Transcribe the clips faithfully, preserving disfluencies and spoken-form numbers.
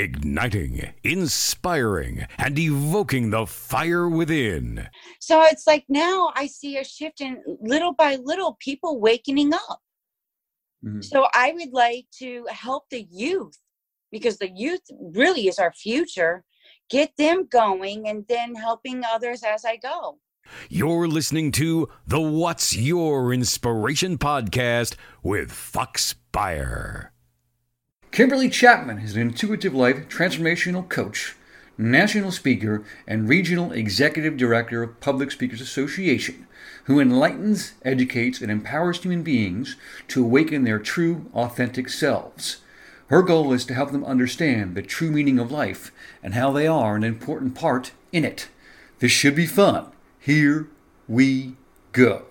igniting, inspiring, and evoking the fire within. So it's like now I see a shift in little by little people waking up. Mm-hmm. So I would like to help the youth, because the youth really is our future, get them going and then helping others as I go. You're listening to the What's Your Inspiration podcast with Fox Byer. Kimberly Chapman is an intuitive life transformational coach, national speaker, and regional executive director of Public Speakers Association, who enlightens, educates, and empowers human beings to awaken their true, authentic selves. Her goal is to help them understand the true meaning of life and how they are an important part in it. This should be fun. Here we go.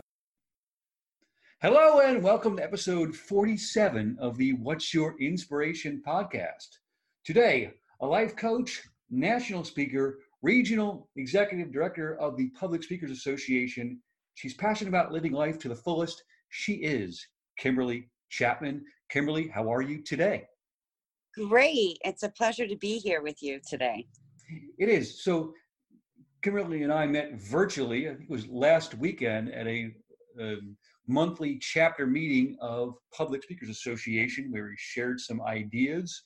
Hello and welcome to episode forty-seven of the What's Your Inspiration podcast. Today, a life coach, national speaker, regional executive director of the Public Speakers Association. She's passionate about living life to the fullest. She is Kimberly Chapman. Kimberly, how are you today? Great. It's a pleasure to be here with you today. It is. So Kimberly and I met virtually, I think it was last weekend, at a, a monthly chapter meeting of Public Speakers Association where we shared some ideas.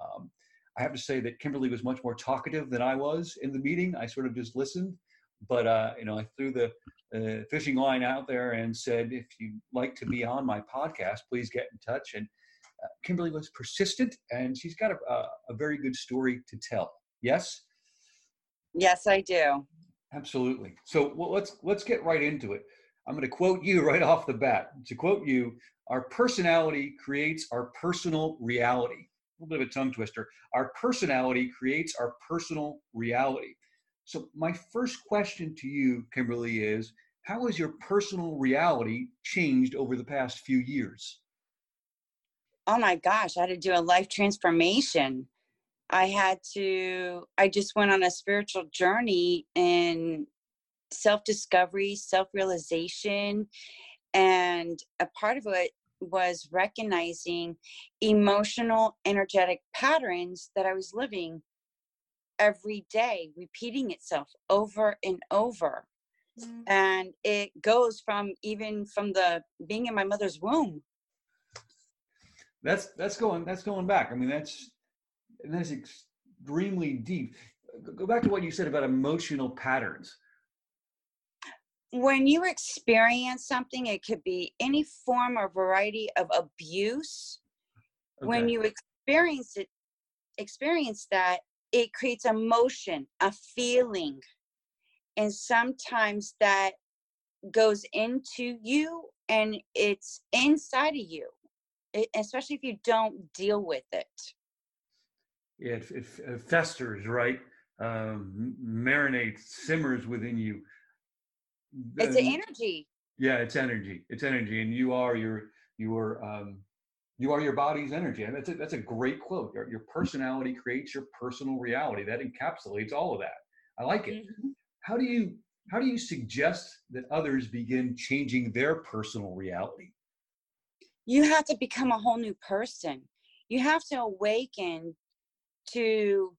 Um, I have to say that Kimberly was much more talkative than I was in the meeting. I sort of just listened, but uh, you know, I threw the uh, fishing line out there and said, if you'd like to be on my podcast, please get in touch. And uh, Kimberly was persistent, and she's got a, a, a very good story to tell. Yes? Yes, I do. Absolutely. So well, let's let's get right into it. I'm going to quote you right off the bat. To quote you, our personality creates our personal reality. A little bit of a tongue twister. Our personality creates our personal reality. So my first question to you, Kimberly, is how has your personal reality changed over the past few years? Oh my gosh, I had to do a life transformation. I had to, I just went on a spiritual journey in self-discovery, self-realization, and a part of it was recognizing emotional, energetic patterns that I was living every day, repeating itself over and over. Mm-hmm. And it goes from even from the being in my mother's womb. That's, that's going, that's going back. I mean, that's, And that's extremely deep. Go back to what you said about emotional patterns. When you experience something, it could be any form or variety of abuse. Okay. When you experience it, experience that, it creates emotion, a feeling. And sometimes that goes into you and it's inside of you, it, especially if you don't deal with it. It, it, it festers, right? Um, marinates, simmers within you. It's uh, energy. Yeah, it's energy. It's energy, and you are your your um, you are your body's energy. And that's a, that's a great quote. Your, your personality creates your personal reality. That encapsulates all of that. I like it. Mm-hmm. How do you how do you suggest that others begin changing their personal reality? You have to become a whole new person. You have to awaken to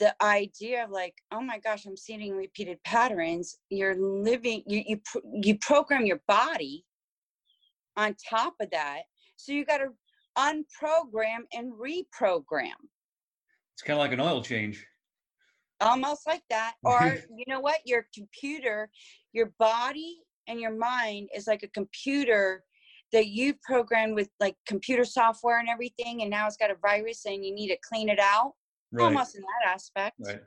the idea of like, oh my gosh, I'm seeing repeated patterns. You're living, you you you program your body on top of that. So you got to unprogram and reprogram. It's kind of like an oil change. Almost like that. Or you know what? Your computer, your body and your mind is like a computer that you've programmed with like computer software and everything, and now it's got a virus and you need to clean it out. Right. Almost in that aspect. Right.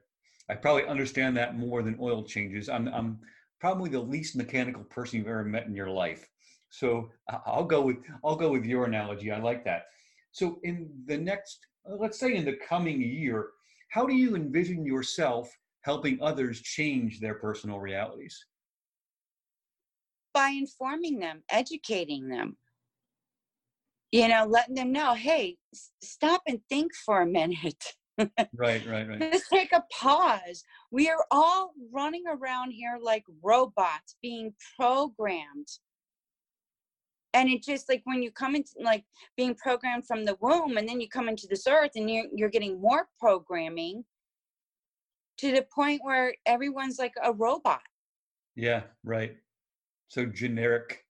I probably understand that more than oil changes. I'm I'm probably the least mechanical person you've ever met in your life. So I'll go with I'll go with your analogy. I like that. So in the next, let's say in the coming year, how do you envision yourself helping others change their personal realities? By informing them, educating them, you know, letting them know, hey, s- stop and think for a minute. Right, right, right. Just take a pause. We are all running around here like robots being programmed. And it just, like, when you come into, like, being programmed from the womb, and then you come into this earth and you're, you're getting more programming to the point where everyone's like a robot. Yeah, right. So generic.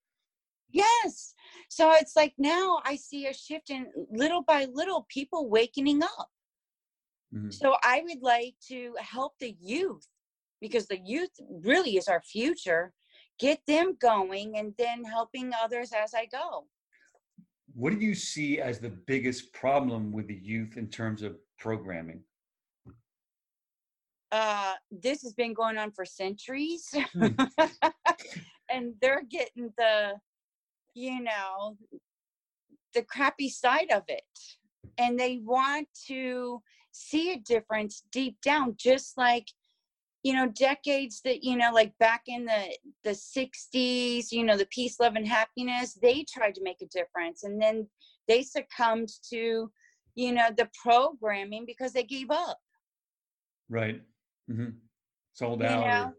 Yes. So it's like now I see a shift in little by little people waking up. Mm-hmm. So I would like to help the youth, because the youth really is our future. Get them going and then helping others as I go. What do you see as the biggest problem with the youth in terms of programming? Uh, this has been going on for centuries. And they're getting the, you know, the crappy side of it. And they want to see a difference deep down, just like, you know, decades that, you know, like back in the, the sixties, you know, the peace, love, and happiness, they tried to make a difference. And then they succumbed to, you know, the programming because they gave up. Right. Mm-hmm. Sold out. You know? or...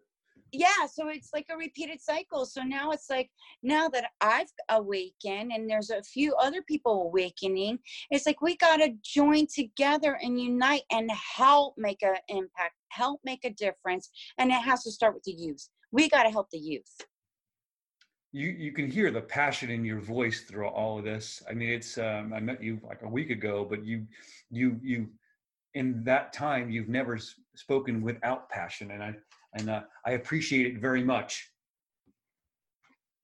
Yeah. So it's like a repeated cycle. So now it's like, now that I've awakened and there's a few other people awakening, it's like, we got to join together and unite and help make an impact. Help make a difference. And it has to start with the youth. We got to help the youth. You you can hear the passion in your voice through all of this. I mean, it's um, I met you like a week ago, but you you you in that time you've never spoken without passion, and I and uh, I appreciate it very much.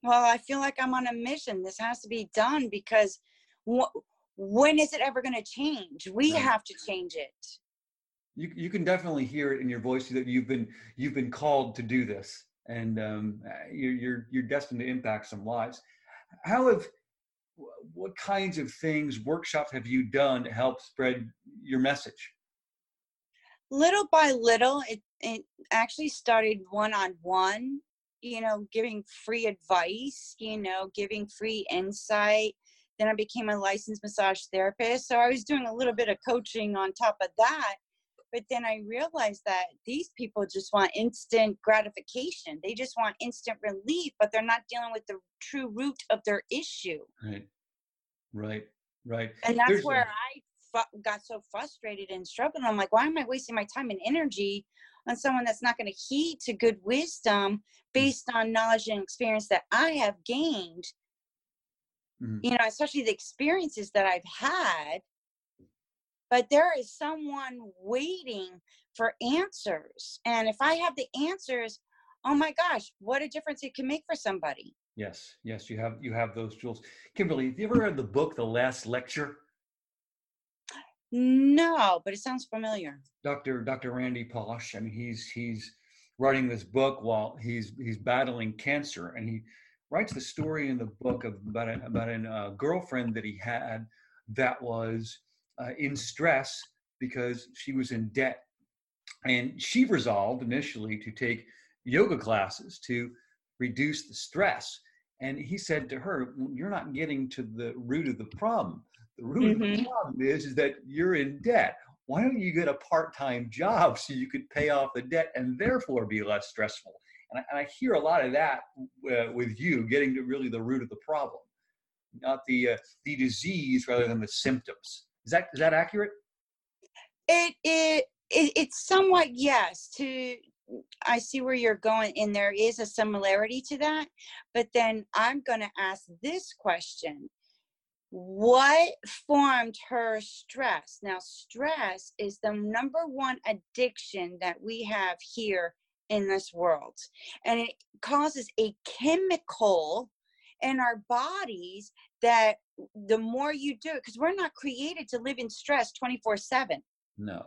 Well, I feel like I'm on a mission. This has to be done, because wh- when is it ever going to change? We right. have to change it. You you can definitely hear it in your voice that you've been you've been called to do this, and um, you're you're you're destined to impact some lives. How have what kinds of things, workshops have you done to help spread your message? Little by little, it it actually started one on one. You know, giving free advice. You know, giving free insight. Then I became a licensed massage therapist, so I was doing a little bit of coaching on top of that. But then I realized that these people just want instant gratification. They just want instant relief, but they're not dealing with the true root of their issue. Right, right, right. And that's There's where a... I fu- got so frustrated and struggled. I'm like, why am I wasting my time and energy on someone that's not going to heed to good wisdom based on knowledge and experience that I have gained? Mm-hmm. You know, especially the experiences that I've had. But there is someone waiting for answers. And if I have the answers, oh my gosh, what a difference it can make for somebody. Yes, yes, you have you have those tools. Kimberly, have you ever read the book, The Last Lecture? No, but it sounds familiar. Doctor Doctor Randy Pausch, I mean, he's he's writing this book while he's he's battling cancer. And he writes the story in the book of about a, about a uh, girlfriend that he had that was Uh, in stress because she was in debt, and she resolved initially to take yoga classes to reduce the stress. And he said to her, "You're not getting to the root of the problem. The root mm-hmm. of the problem is, is that you're in debt. Why don't you get a part-time job so you could pay off the debt and therefore be less stressful?" And I, and I hear a lot of that uh, with you, getting to really the root of the problem, not the uh, the disease rather than the symptoms. Is that is that accurate? It it, it it's somewhat, yes. To I see where you're going, and there is a similarity to that. But then I'm going to ask this question: what formed her stress? Now, stress is the number one addiction that we have here in this world, and it causes a chemical in our bodies that the more you do it, because we're not created to live in stress twenty-four seven. No.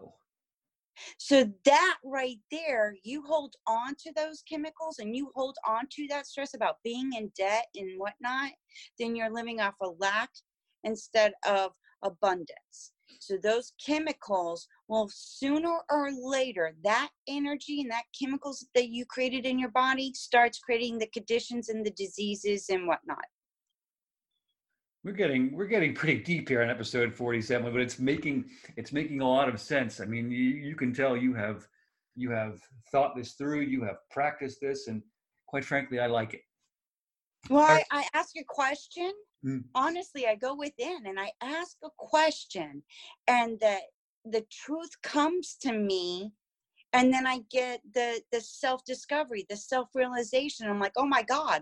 So that right there, you hold on to those chemicals and you hold on to that stress about being in debt and whatnot, then you're living off a lack instead of abundance. So those chemicals will sooner or later, that energy and that chemicals that you created in your body starts creating the conditions and the diseases and whatnot. We're getting we're getting pretty deep here on episode forty-seven, but it's making it's making a lot of sense. I mean, you, you can tell you have you have thought this through, you have practiced this, and quite frankly, I like it. Well, I, I ask a question, Mm. Honestly, I go within and I ask a question, and the the truth comes to me, and then I get the the self-discovery, the self-realization. I'm like, oh my God,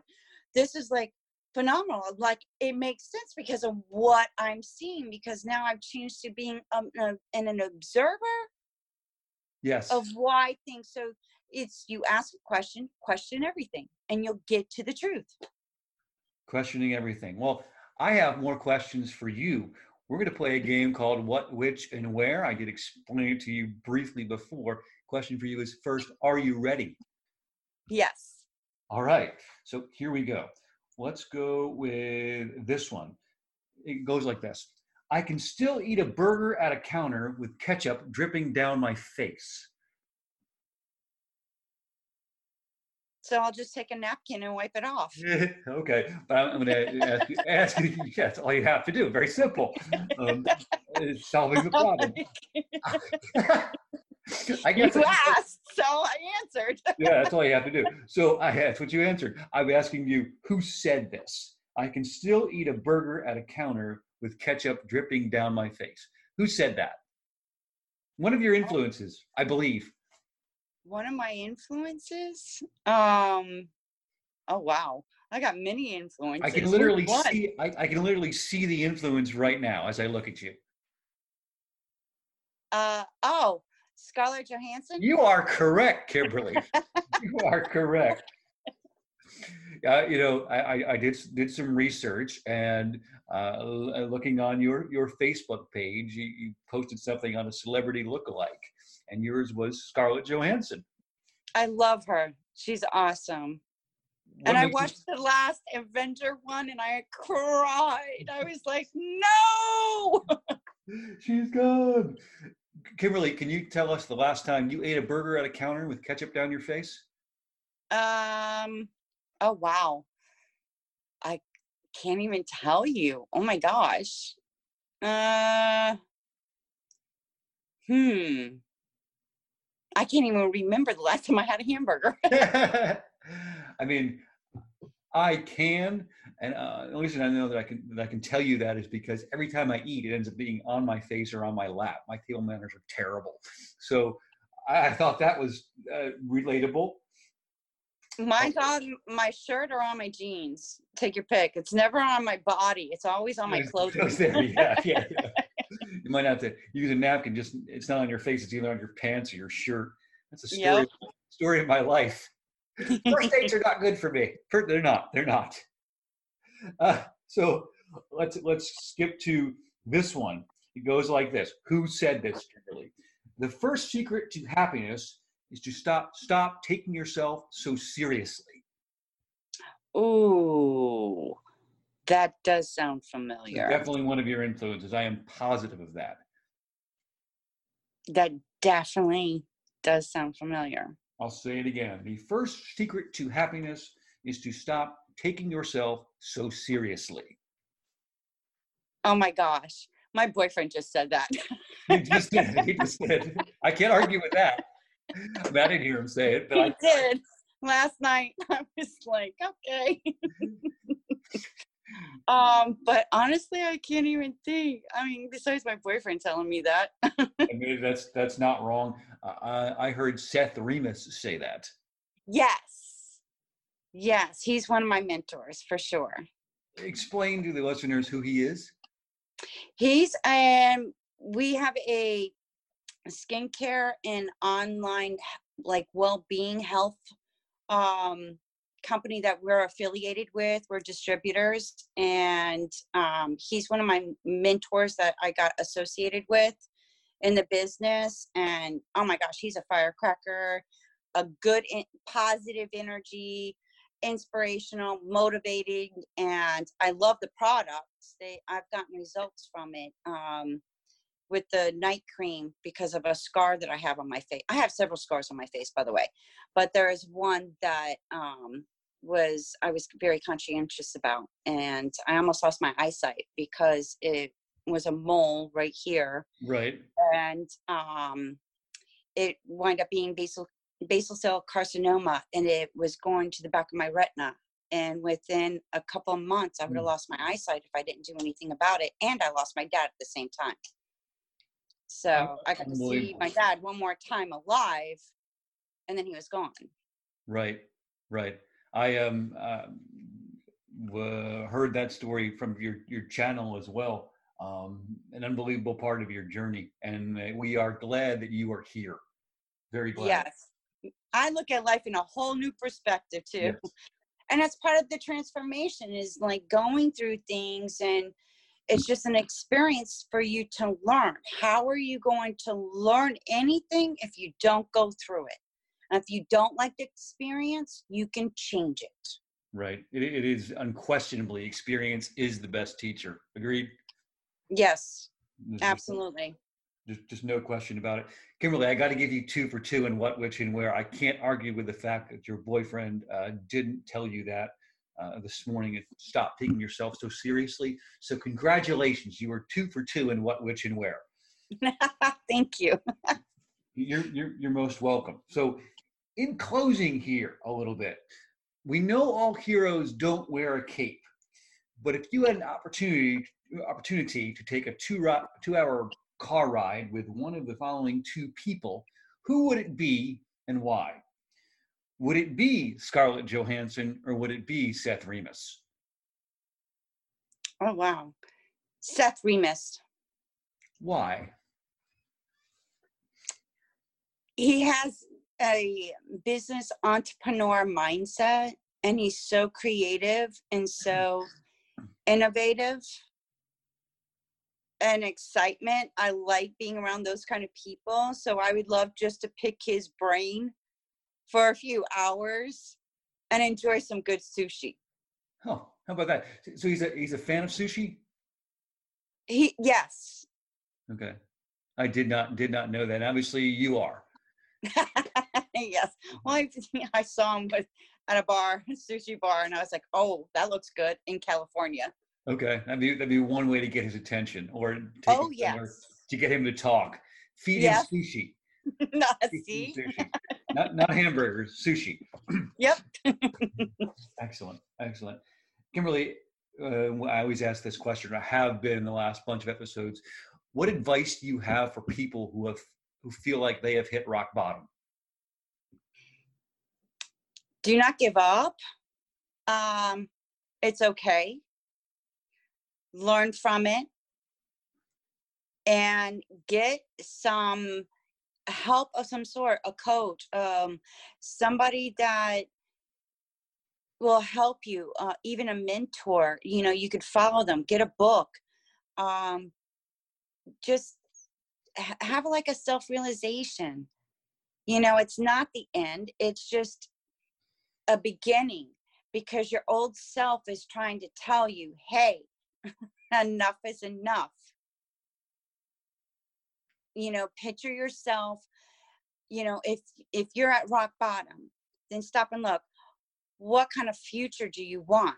this is like phenomenal. Like, it makes sense because of what I'm seeing, because now I've changed to being um, uh, an, an observer. Yes. Of why things. So it's, you ask a question, question everything, and you'll get to the truth. Questioning everything. Well, I have more questions for you. We're going to play a game called What, Which, and Where. I did explain it to you briefly before. Question for you is, first, are you ready? Yes. All right. So here we go. Let's go with this one. It goes like this. I can still eat a burger at a counter with ketchup dripping down my face. So I'll just take a napkin and wipe it off. Okay. But I'm going to ask you, ask you, yeah, that's all you have to do. Very simple. Um, it's solving the problem. I guess you asked, so I answered. Yeah, that's all you have to do. So I, that's what you answered. I'm asking you, who said this? I can still eat a burger at a counter with ketchup dripping down my face. Who said that? One of your influences, I believe. One of my influences? Um, oh wow, I got many influences. I can literally see. I, I can literally see the influence right now as I look at you. Uh oh, Scarlett Johansson. You are correct, Kimberly. You are correct. Uh, you know, I, I did did some research, and uh, looking on your, your Facebook page, you, you posted something on a celebrity lookalike, and yours was Scarlett Johansson. I love her. She's awesome. What and I watched you... the last Avenger one, and I cried. I was like, no! She's gone. Kimberly, can you tell us the last time you ate a burger at a counter with ketchup down your face? Um... Oh, wow. I can't even tell you. Oh, my gosh. Uh, hmm. I can't even remember the last time I had a hamburger. I mean, I can. And uh, the reason I know that I can that I can tell you that is because every time I eat, it ends up being on my face or on my lap. My table manners are terrible. So I, I thought that was uh, relatable. Mine's on my shirt or on my jeans. Take your pick. It's never on my body. It's always on my clothing. yeah, yeah, yeah. You might have to use a napkin. Just, it's not on your face. It's either on your pants or your shirt. That's a story. Yep. Story of my life. First dates are not good for me. They're not. They're not. Uh, so let's let's skip to this one. It goes like this. Who said this, Kimberly? The first secret to happiness is to stop stop taking yourself so seriously. Ooh, that does sound familiar. It's definitely one of your influences. I am positive of that. That definitely does sound familiar. I'll say it again. The first secret to happiness is to stop taking yourself so seriously. Oh my gosh. My boyfriend just said that. He just did. He just did. I can't argue with that. I didn't hear him say it, but he I did last night. I was like, okay. um, but honestly, I can't even think. I mean, besides my boyfriend telling me that. I mean, that's that's not wrong. Uh, I I heard Seth Remus say that. Yes, yes, he's one of my mentors for sure. Explain to the listeners who he is. He's um, we have a skincare and online like well-being health um company that we're affiliated with. We're distributors, and um he's one of my mentors that I got associated with in the business. And oh my gosh, he's a firecracker, a good in- positive energy, inspirational, motivating, and I love the products. They I've gotten results from it. Um, with the night cream, because of a scar that I have on my face. I have several scars on my face, by the way, but there is one that um, was, I was very conscientious about, and I almost lost my eyesight because it was a mole right here. Right. And um, it wound up being basal, basal cell carcinoma, and it was going to the back of my retina. And within a couple of months, I would have lost my eyesight if I didn't do anything about it. And I lost my dad at the same time. So I got to see my dad one more time alive, and then he was gone. Right, right. I um, uh, w- heard that story from your, your channel as well. Um, an unbelievable part of your journey. And we are glad that you are here. Very glad. Yes. I look at life in a whole new perspective too. Yes. And that's part of the transformation, is like going through things, and it's just an experience for you to learn. How are you going to learn anything if you don't go through it? And if you don't like the experience, you can change it. Right. It, it is unquestionably, experience is the best teacher. Agreed? Yes, There's absolutely. Just, just, just no question about it. Kimberly, I got to give you two for two in what, which, and where. I can't argue with the fact that your boyfriend uh, didn't tell you that uh, this morning, and stop taking yourself so seriously. So congratulations, you are two for two in what, which, and where. Thank you. you're, you're, you're most welcome. So in closing here a little bit, we know all heroes don't wear a cape, but if you had an opportunity opportunity to take a two two-hour car ride with one of the following two people, who would it be and why? Would it be Scarlett Johansson, or would it be Seth Remus? Oh, wow. Seth Remus. Why? He has a business entrepreneur mindset, and he's so creative and so innovative. And excitement. I like being around those kind of people. So I would love just to pick his brain for a few hours and enjoy some good sushi. Oh, how about that? So he's a he's a fan of sushi? He yes. Okay. I did not did not know that. Obviously you are. Yes. Well, I, I saw him with, at a bar, a sushi bar, and I was like, oh, that looks good in California. Okay, that'd be, that'd be one way to get his attention, or take oh, yes. to get him to talk. Feed yes. him sushi. Not see? Sushi. Not, not hamburgers, sushi. Yep. Excellent, excellent. Kimberly, uh, I always ask this question, I have been in the last bunch of episodes. What advice do you have for people who have who feel like they have hit rock bottom? Do not give up. Um, it's okay. Learn from it and get some help of some sort, a coach, um, somebody that will help you, uh, even a mentor. You know, you could follow them, get a book, um, just ha- have like a self-realization. You know, it's not the end, it's just a beginning, because your old self is trying to tell you, hey, enough is enough. You know, picture yourself, you know, if if you're at rock bottom, then stop and look. What kind of future do you want?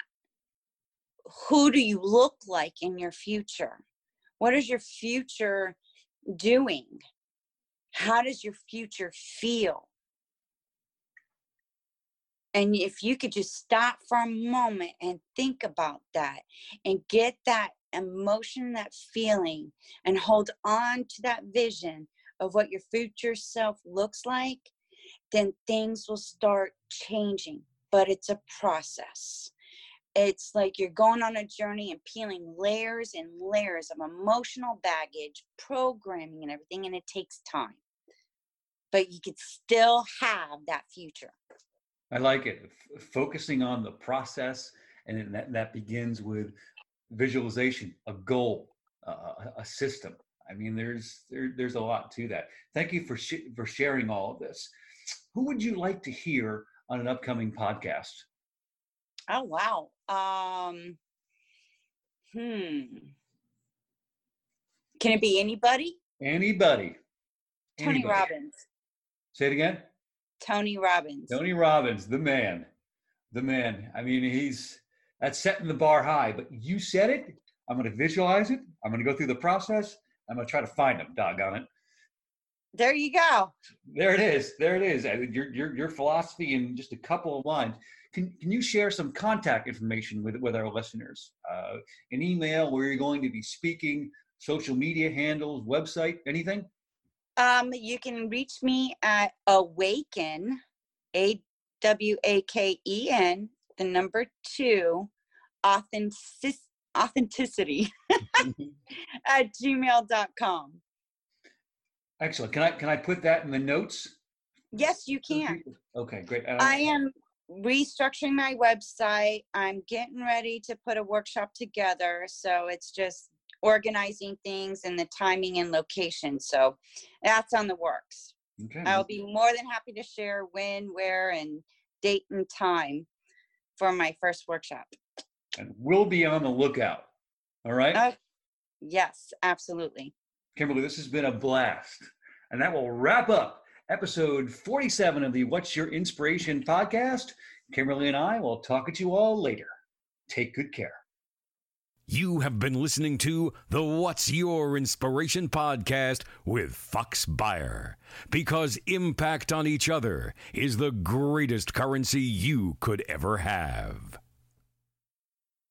Who do you look like in your future? What is your future doing? How does your future feel? And if you could just stop for a moment and think about that and get that emotion, that feeling, and hold on to that vision of what your future self looks like, then things will start changing. But it's a process. It's like you're going on a journey and peeling layers and layers of emotional baggage, programming and everything, and it takes time. But you could still have that future. I like it. F- focusing on the process, and that, that begins with visualization, a goal, uh, a system. I mean, there's there, there's a lot to that. Thank you for sh- for sharing all of this. Who would you like to hear on an upcoming podcast? Oh, wow. Um, hmm. Can it be anybody? Anybody. Tony anybody. Robbins. Say it again. Tony Robbins. Tony Robbins, the man, the man. I mean, he's, that's setting the bar high, but you said it. I'm going to visualize it. I'm going to go through the process. I'm going to try to find him, doggone it. There you go. There it is. There it is. Your, your, your philosophy in just a couple of lines. Can, can you share some contact information with, with our listeners? Uh, an email, where you're going to be speaking, social media handles, website, anything? Um, you can reach me at awaken, A W A K E N, the number two, authentic, authenticity at gmail dot com. Excellent. Can I can I put that in the notes? Yes, you can. Okay, great. Um, I am restructuring my website. I'm getting ready to put a workshop together. So it's just organizing things and the timing and location. So that's on the works. Okay. I'll be more than happy to share when, where, and date and time for my first workshop. And we'll be on the lookout. All right? Uh, yes, absolutely. Kimberly, this has been a blast. And that will wrap up episode forty-seven of the What's Your Inspiration podcast. Kimberly and I will talk at you all later. Take good care. You have been listening to the What's Your Inspiration podcast with Fox Byer, because impact on each other is the greatest currency you could ever have.